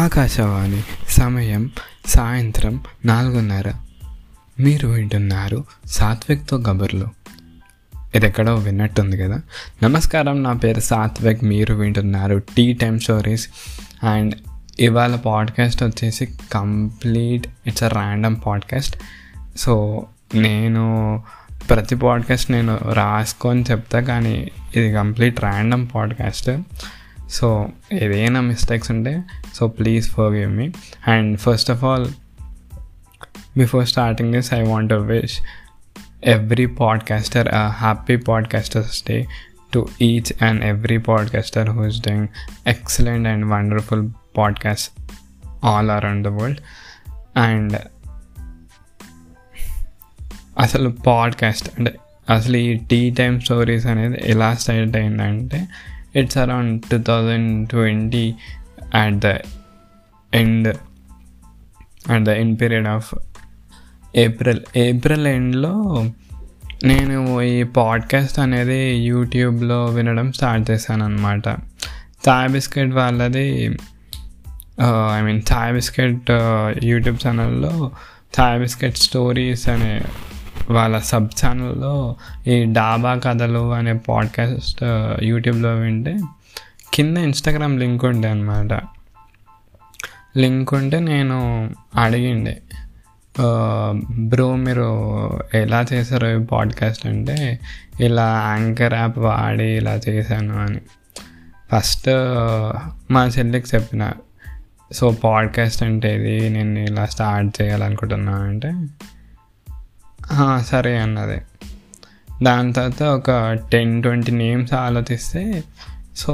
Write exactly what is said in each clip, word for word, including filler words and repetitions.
ఆకాశవాణి సమయం సాయంత్రం నాలుగున్నర. మీరు వింటున్నారు సాత్విక్తో కబుర్లు. ఇదెక్కడో విన్నట్టుంది కదా. నమస్కారం, నా పేరు సాత్విక్. మీరు వింటున్నారు టీ టైమ్ స్టోరీస్. అండ్ ఇవాళ పాడ్కాస్ట్ వచ్చేసి complete it's a random podcast. So నేను ప్రతి పాడ్కాస్ట్ నేను రాసుకొని చెప్తా, కానీ ఇది కంప్లీట్ ర్యాండమ్ పాడ్కాస్ట్. సో ఏదైనా మిస్టేక్స్ ఉంటే so please forgive me. And first of all, before starting this, I want to wish every podcaster a happy podcasters day to each and every podcaster who is doing excellent and wonderful podcast all around the world. And అసలు podcast అంటే అసలు ఈ tea time stories అనేది ఎలా start అయిందంటే, it's around two thousand twenty at the end at the end period of April April ఎండ్లో నేను ఈ పాడ్కాస్ట్ అనేది యూట్యూబ్లో వినడం స్టార్ట్ చేశాను అనమాట. చాయ్ బిస్కెట్ వాళ్ళది, I mean Chai Bisket YouTube ఛానల్లో చాయ్ బిస్కెట్ స్టోరీస్ అనే వాళ్ళ సబ్ ఛానల్లో ఈ డాబా కథలు అనే పాడ్కాస్ట్ యూట్యూబ్లో వింటే కింద ఇన్స్టాగ్రామ్ లింక్ ఉండే అనమాట. లింక్ ఉంటే నేను అడిగిండే, బ్రో మీరు ఎలా చేశారు ఈ పాడ్కాస్ట్ అంటే, ఇలా యాంకర్ యాప్ వాడి ఇలా చేశాను అని. ఫస్ట్ మా చెల్లికి చెప్పిన, సో పాడ్కాస్ట్ అంటే ఇది, నేను ఇలా స్టార్ట్ చేయాలనుకుంటున్నా అంటే సరే అన్నది. దాని తర్వాత ఒక టెన్ ట్వంటీ నేమ్స్ ఆలోచిస్తే, సో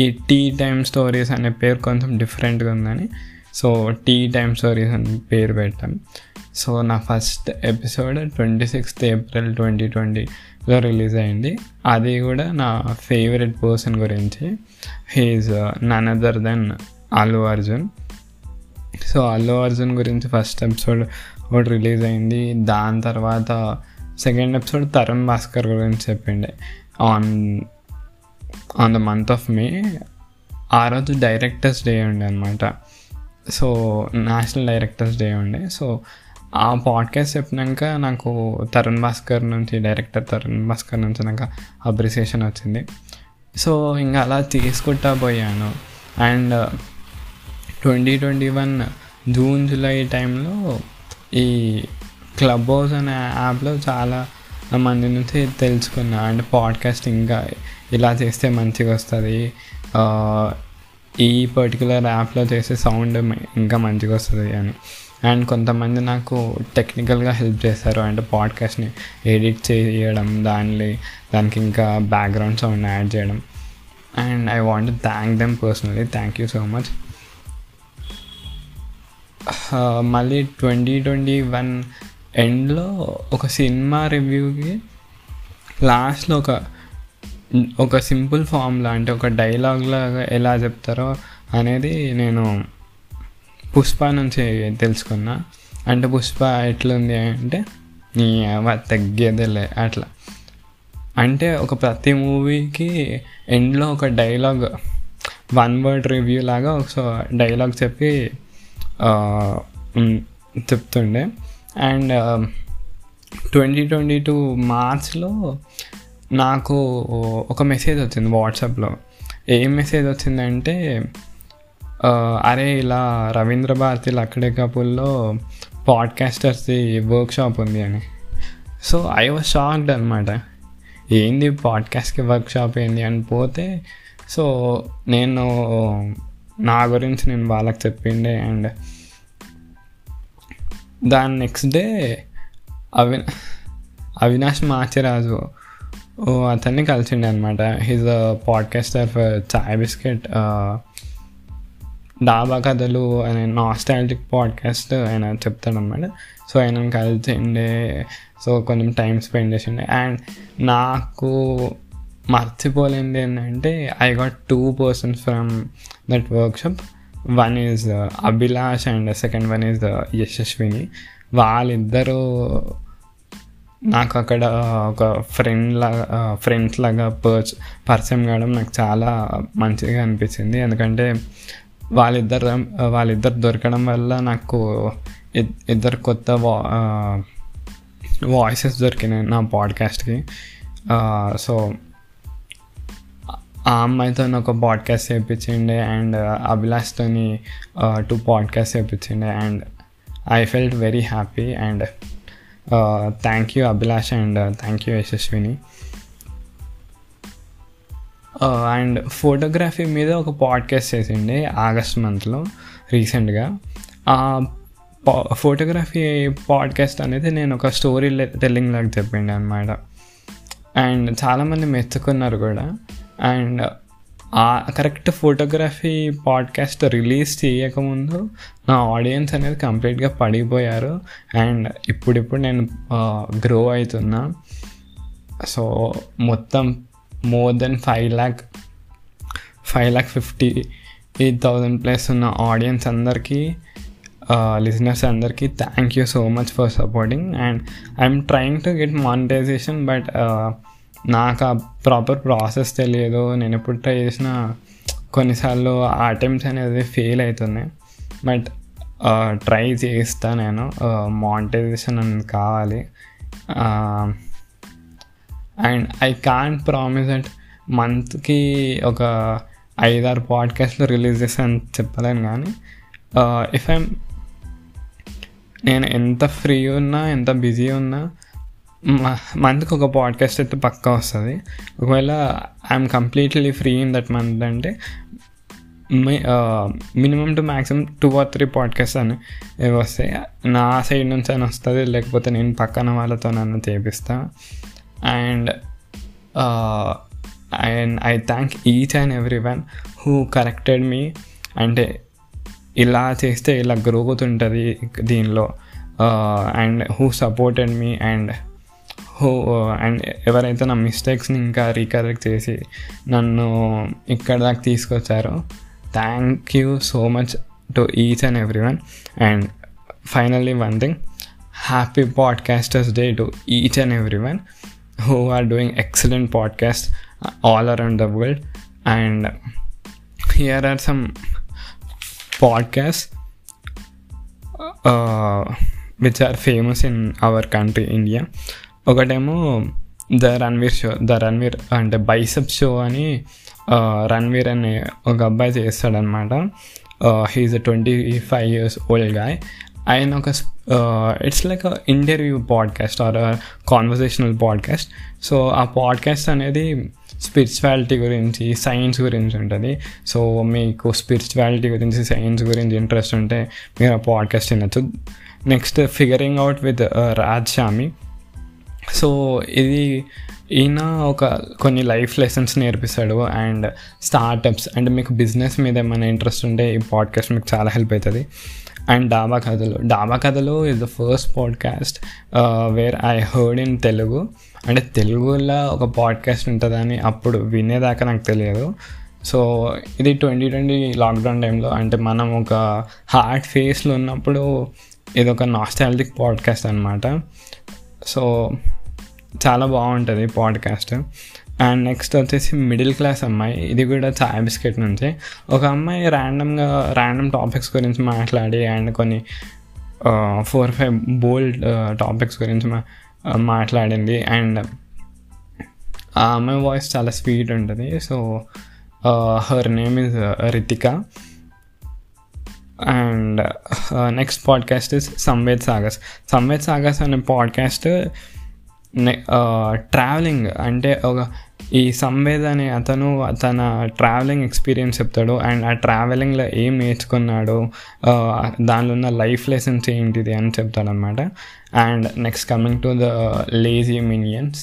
ఈ టీ టైమ్ స్టోరీస్ అనే పేరు కొంచెం డిఫరెంట్గా ఉందని సో టీ టైమ్ స్టోరీస్ అని పేరు పెట్టాం. సో నా first episode twenty sixth April twenty ట్వంటీలో రిలీజ్ అయింది. అది కూడా నా ఫేవరెట్ పర్సన్ గురించి. He is none other than Allu Arjun. So Allu Arjun గురించి ఫస్ట్ ఎపిసోడ్ ఒకటి రిలీజ్ అయింది. దాని తర్వాత సెకండ్ ఎపిసోడ్ తరుణ్ భాస్కర్ గురించి చెప్పిండే on on the month of May. ఆ రోజు డైరెక్టర్స్ డే ఉండే అనమాట. సో నేషనల్ డైరెక్టర్స్ డే ఉండే. సో ఆ పాడ్కాస్ట్ చెప్పినాక నాకు తరుణ్ భాస్కర్ నుంచి, డైరెక్టర్ తరుణ్ భాస్కర్ నుంచి నాకు అప్రిసియేషన్ వచ్చింది. సో ఇంకా అలా తీసుకుంటా పోయాను. And twenty twenty one June July టైంలో ఈ క్లబ్హౌస్ అనే యాప్లో చాలా మంది నుంచి తెలుసుకున్నా. అంటే పాడ్కాస్ట్ ఇంకా ఇలా చేస్తే మంచిగా వస్తుంది, ఈ పర్టికులర్ యాప్లో చేసే సౌండ్ ఇంకా మంచిగా వస్తుంది అని. అండ్ కొంతమంది నాకు టెక్నికల్గా హెల్ప్ చేశారు, అంటే పాడ్కాస్ట్ని ఎడిట్ చేయడం, దాన్ని దానికి ఇంకా బ్యాక్గ్రౌండ్ సౌండ్ యాడ్ చేయడం. And I want to thank them personally. Thank you so much. మళ్ళీ ట్వంటీ ట్వంటీ వన్ ఎండ్లో ఒక సినిమా రివ్యూకి లాస్ట్లో ఒక ఒక సింపుల్ ఫామ్లా, అంటే ఒక డైలాగ్లాగా ఎలా చెప్తారో అనేది నేను పుష్ప నుంచి తెలుసుకున్నా. అంటే పుష్ప ఎట్లుంది అంటే, నీ తగ్గేదేలే అట్లా. అంటే ఒక ప్రతి మూవీకి ఎండ్లో ఒక డైలాగ్, వన్ వర్డ్ రివ్యూ లాగా ఒక డైలాగ్ చెప్పి చెప్తుండే. అండ్ ట్వంటీ ట్వంటీ టూ మార్చ్లో నాకు ఒక మెసేజ్ వచ్చింది వాట్సాప్లో. ఏం మెసేజ్ వచ్చిందంటే, అరే ఇలా రవీంద్ర భారతి లక్కడే కపూర్లో పాడ్కాస్టర్స్ది వర్క్షాప్ ఉంది అని. సో ఐ వాజ్ షాక్డ్ అనమాట, ఏంది పాడ్కాస్ట్కి వర్క్షాప్ ఏంది అని పోతే, సో నేను నా గురించి నేను వాళ్ళకి చెప్పిండే. అండ్ దాని నెక్స్ట్ డే అవి అవినాష్ మాచిరాజు అతన్ని కలిసిండే అనమాట. He's a podcaster for Chai Bisket, డాబా కథలు అనే నాస్టాల్జిక్ పాడ్కాస్ట్ ఆయన చెప్తాడనమాట. సో ఆయనను కలిసిండే, సో కొంచెం టైం స్పెండ్ చేసిండే. అండ్ నాకు మర్చిపోలేంది ఏంటంటే, I got two persons from that workshop. One is Abhilash and second one is Yashaswini. వాళ్ళిద్దరూ నాకు అక్కడ ఒక ఫ్రెండ్ లాగా ఫ్రెండ్స్ లాగా పర్చ్ పరిచయం కావడం నాకు చాలా మంచిగా అనిపించింది. ఎందుకంటే వాళ్ళిద్దరు వాళ్ళిద్దరు దొరకడం వల్ల నాకు ఇద్దరు కొత్త వా వాయిసెస్ దొరికినాయి నా పాడ్కాస్ట్కి. సో ఆ అమ్మాయితో ఒక పాడ్కాస్ట్ చేయించిండే అండ్ అభిలాష్తోని టూ పాడ్కాస్ట్ చేయించిండే and I felt very happy and thank you Abhilash and thank you Yashaswini. And photography మీద ఒక పాడ్కాస్ట్ చేసిండే ఆగస్ట్ మంత్లో రీసెంట్గా. ఫోటోగ్రఫీ పాడ్కాస్ట్ అనేది నేను ఒక స్టోరీ టెల్లింగ్ లాగా చెప్పిండే అనమాట అండ్ చాలామంది మెచ్చుకున్నారు కూడా. అండ్ ఆ కరెక్ట్ ఫోటోగ్రఫీ పాడ్కాస్ట్ రిలీజ్ చేయకముందు నా ఆడియన్స్ అనేది కంప్లీట్గా పడిపోయారు అండ్ ఇప్పుడిప్పుడు నేను గ్రో అవుతున్నా. సో మొత్తం more than five lakh five lakh fifty eight thousand plus ఉన్న ఆడియన్స్ అందరికీ, లిజనర్స్ అందరికీ thank you so much for supporting. And I'm trying to get monetization but నాకు ఆ ప్రాపర్ ప్రాసెస్ తెలియదు. నేను ఎప్పుడు ట్రై చేసినా కొన్నిసార్లు ఆ అటెంప్ట్స్ అనేది ఫెయిల్ అవుతున్నాయి. బట్ ట్రై చేస్తా నేను, మానిటైజేషన్ అనేది కావాలి. And I can't promise that మంత్కి ఒక ఐదారు పాడ్కాస్ట్లు రిలీజ్ చేస్తానని చెప్పలేను, కానీ ఇఫ్ ఐమ్ నేను ఎంత ఫ్రీ ఉన్నా ఎంత బిజీ ఉన్నా మంత్కి ఒక పాడ్కాస్ట్ అయితే పక్కా వస్తుంది. ఒకవేళ I'm completely free in that month అంటే మీ minimum to maximum two or three podcast అని ఇవి వస్తాయి. నా సైడ్ నుంచి అని వస్తుంది, లేకపోతే నేను పక్కన వాళ్ళతో నన్ను చేపిస్తా. And and I thank each and every one who corrected me. అంటే ఇలా చేస్తే ఇలా గ్రోత్ ఉంటుంది దీనిలో and who supported me and who and ఎవరైతే నా మిస్టేక్స్ని ఇంకా రీకరెక్ట్ చేసి నన్ను ఇక్కడ దాకా తీసుకొచ్చారో thank you so much to each and every one. And finally one thing, happy podcasters day to each and every one who are doing excellent podcast all around the world. And here are some podcasts uh, which are famous in our country India. ఒకటేమో the Ranveer show, the Ranveer అంటే bicep show అని రణ్వీర్ అనే ఒక అబ్బాయి చేస్తాడనమాట. He's a twenty five years old guy. ఆయన ఒక it's like interview podcast or conversational podcast. So ఆ పాడ్కాస్ట్ అనేది స్పిరిచువాలిటీ గురించి, సైన్స్ గురించి ఉంటుంది. సో మీకు స్పిరిచువాలిటీ గురించి, సైన్స్ గురించి ఇంట్రెస్ట్ ఉంటే మీరు ఆ పాడ్కాస్ట్ వినొచ్చు. నెక్స్ట్ ఫిగరింగ్ అవుట్ విత్ రాజ్యామి. సో ఇది ఈయన ఒక కొన్ని లైఫ్ లెసన్స్ నేర్పిస్తాడు అండ్ స్టార్టప్స్ అంటే మీకు బిజినెస్ మీద ఏమైనా ఇంట్రెస్ట్ ఉంటే ఈ పాడ్కాస్ట్ మీకు చాలా హెల్ప్ అవుతుంది. అండ్ డాబా కథలు, డాబా కథలు is the first podcast where I heard in Telugu. అంటే తెలుగులో ఒక పాడ్కాస్ట్ ఉంటుందని అప్పుడు వినేదాకా నాకు తెలియదు. సో ఇది ట్వంటీ ట్వంటీ లాక్డౌన్ టైంలో అంటే మనం ఒక హార్డ్ ఫేస్లో ఉన్నప్పుడు ఇది ఒక నాస్టాల్జిక్ పాడ్కాస్ట్ అనమాట. సో చాలా బాగుంటుంది పాడ్కాస్ట్. అండ్ నెక్స్ట్ వచ్చేసి మిడిల్ క్లాస్ అమ్మాయి, ఇది కూడా చాయ్ బిస్కెట్ నుంచి. ఒక అమ్మాయి ర్యాండమ్గా ర్యాండమ్ టాపిక్స్ గురించి మాట్లాడి అండ్ కొన్ని ఫోర్ ఫైవ్ బోల్డ్ టాపిక్స్ గురించి మా మాట్లాడింది అండ్ ఆ అమ్మాయి వాయిస్ చాలా స్వీట్ ఉంటుంది. So her name is Ritika. And next podcast is Samved Sagar's. Samved Sagar's అనే పాడ్కాస్ట్ ట్రావెలింగ్ అంటే ఒక ఈ సంవేద్ అనే అతను తన ట్రావెలింగ్ ఎక్స్పీరియన్స్ చెప్తాడు అండ్ ఆ ట్రావెలింగ్లో ఏం నేర్చుకున్నాడు, దానిలో ఉన్న లైఫ్ లెసన్స్ ఏంటిది అని చెప్తాడనమాట. And next coming to the lazy minions.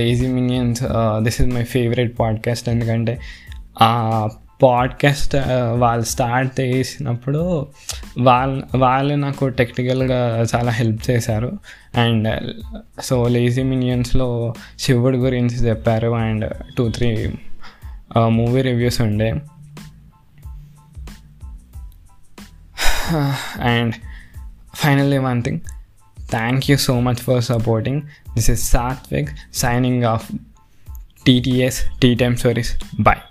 Lazy minions this is my favourite podcast. ఎందుకంటే ఆ పాడ్కాస్ట్ వాళ్ళు స్టార్ట్ చేసినప్పుడు వాళ్ళు వాళ్ళు నాకు టెక్నికల్గా చాలా హెల్ప్ చేశారు. అండ్ సో లేజీ మినియన్స్లో శివుడి గురించి చెప్పారు and two three movie reviews ఉండే. And finally one thing, Thank you so much for supporting. This is Satvik signing off. T T S, T-Time stories. Bye.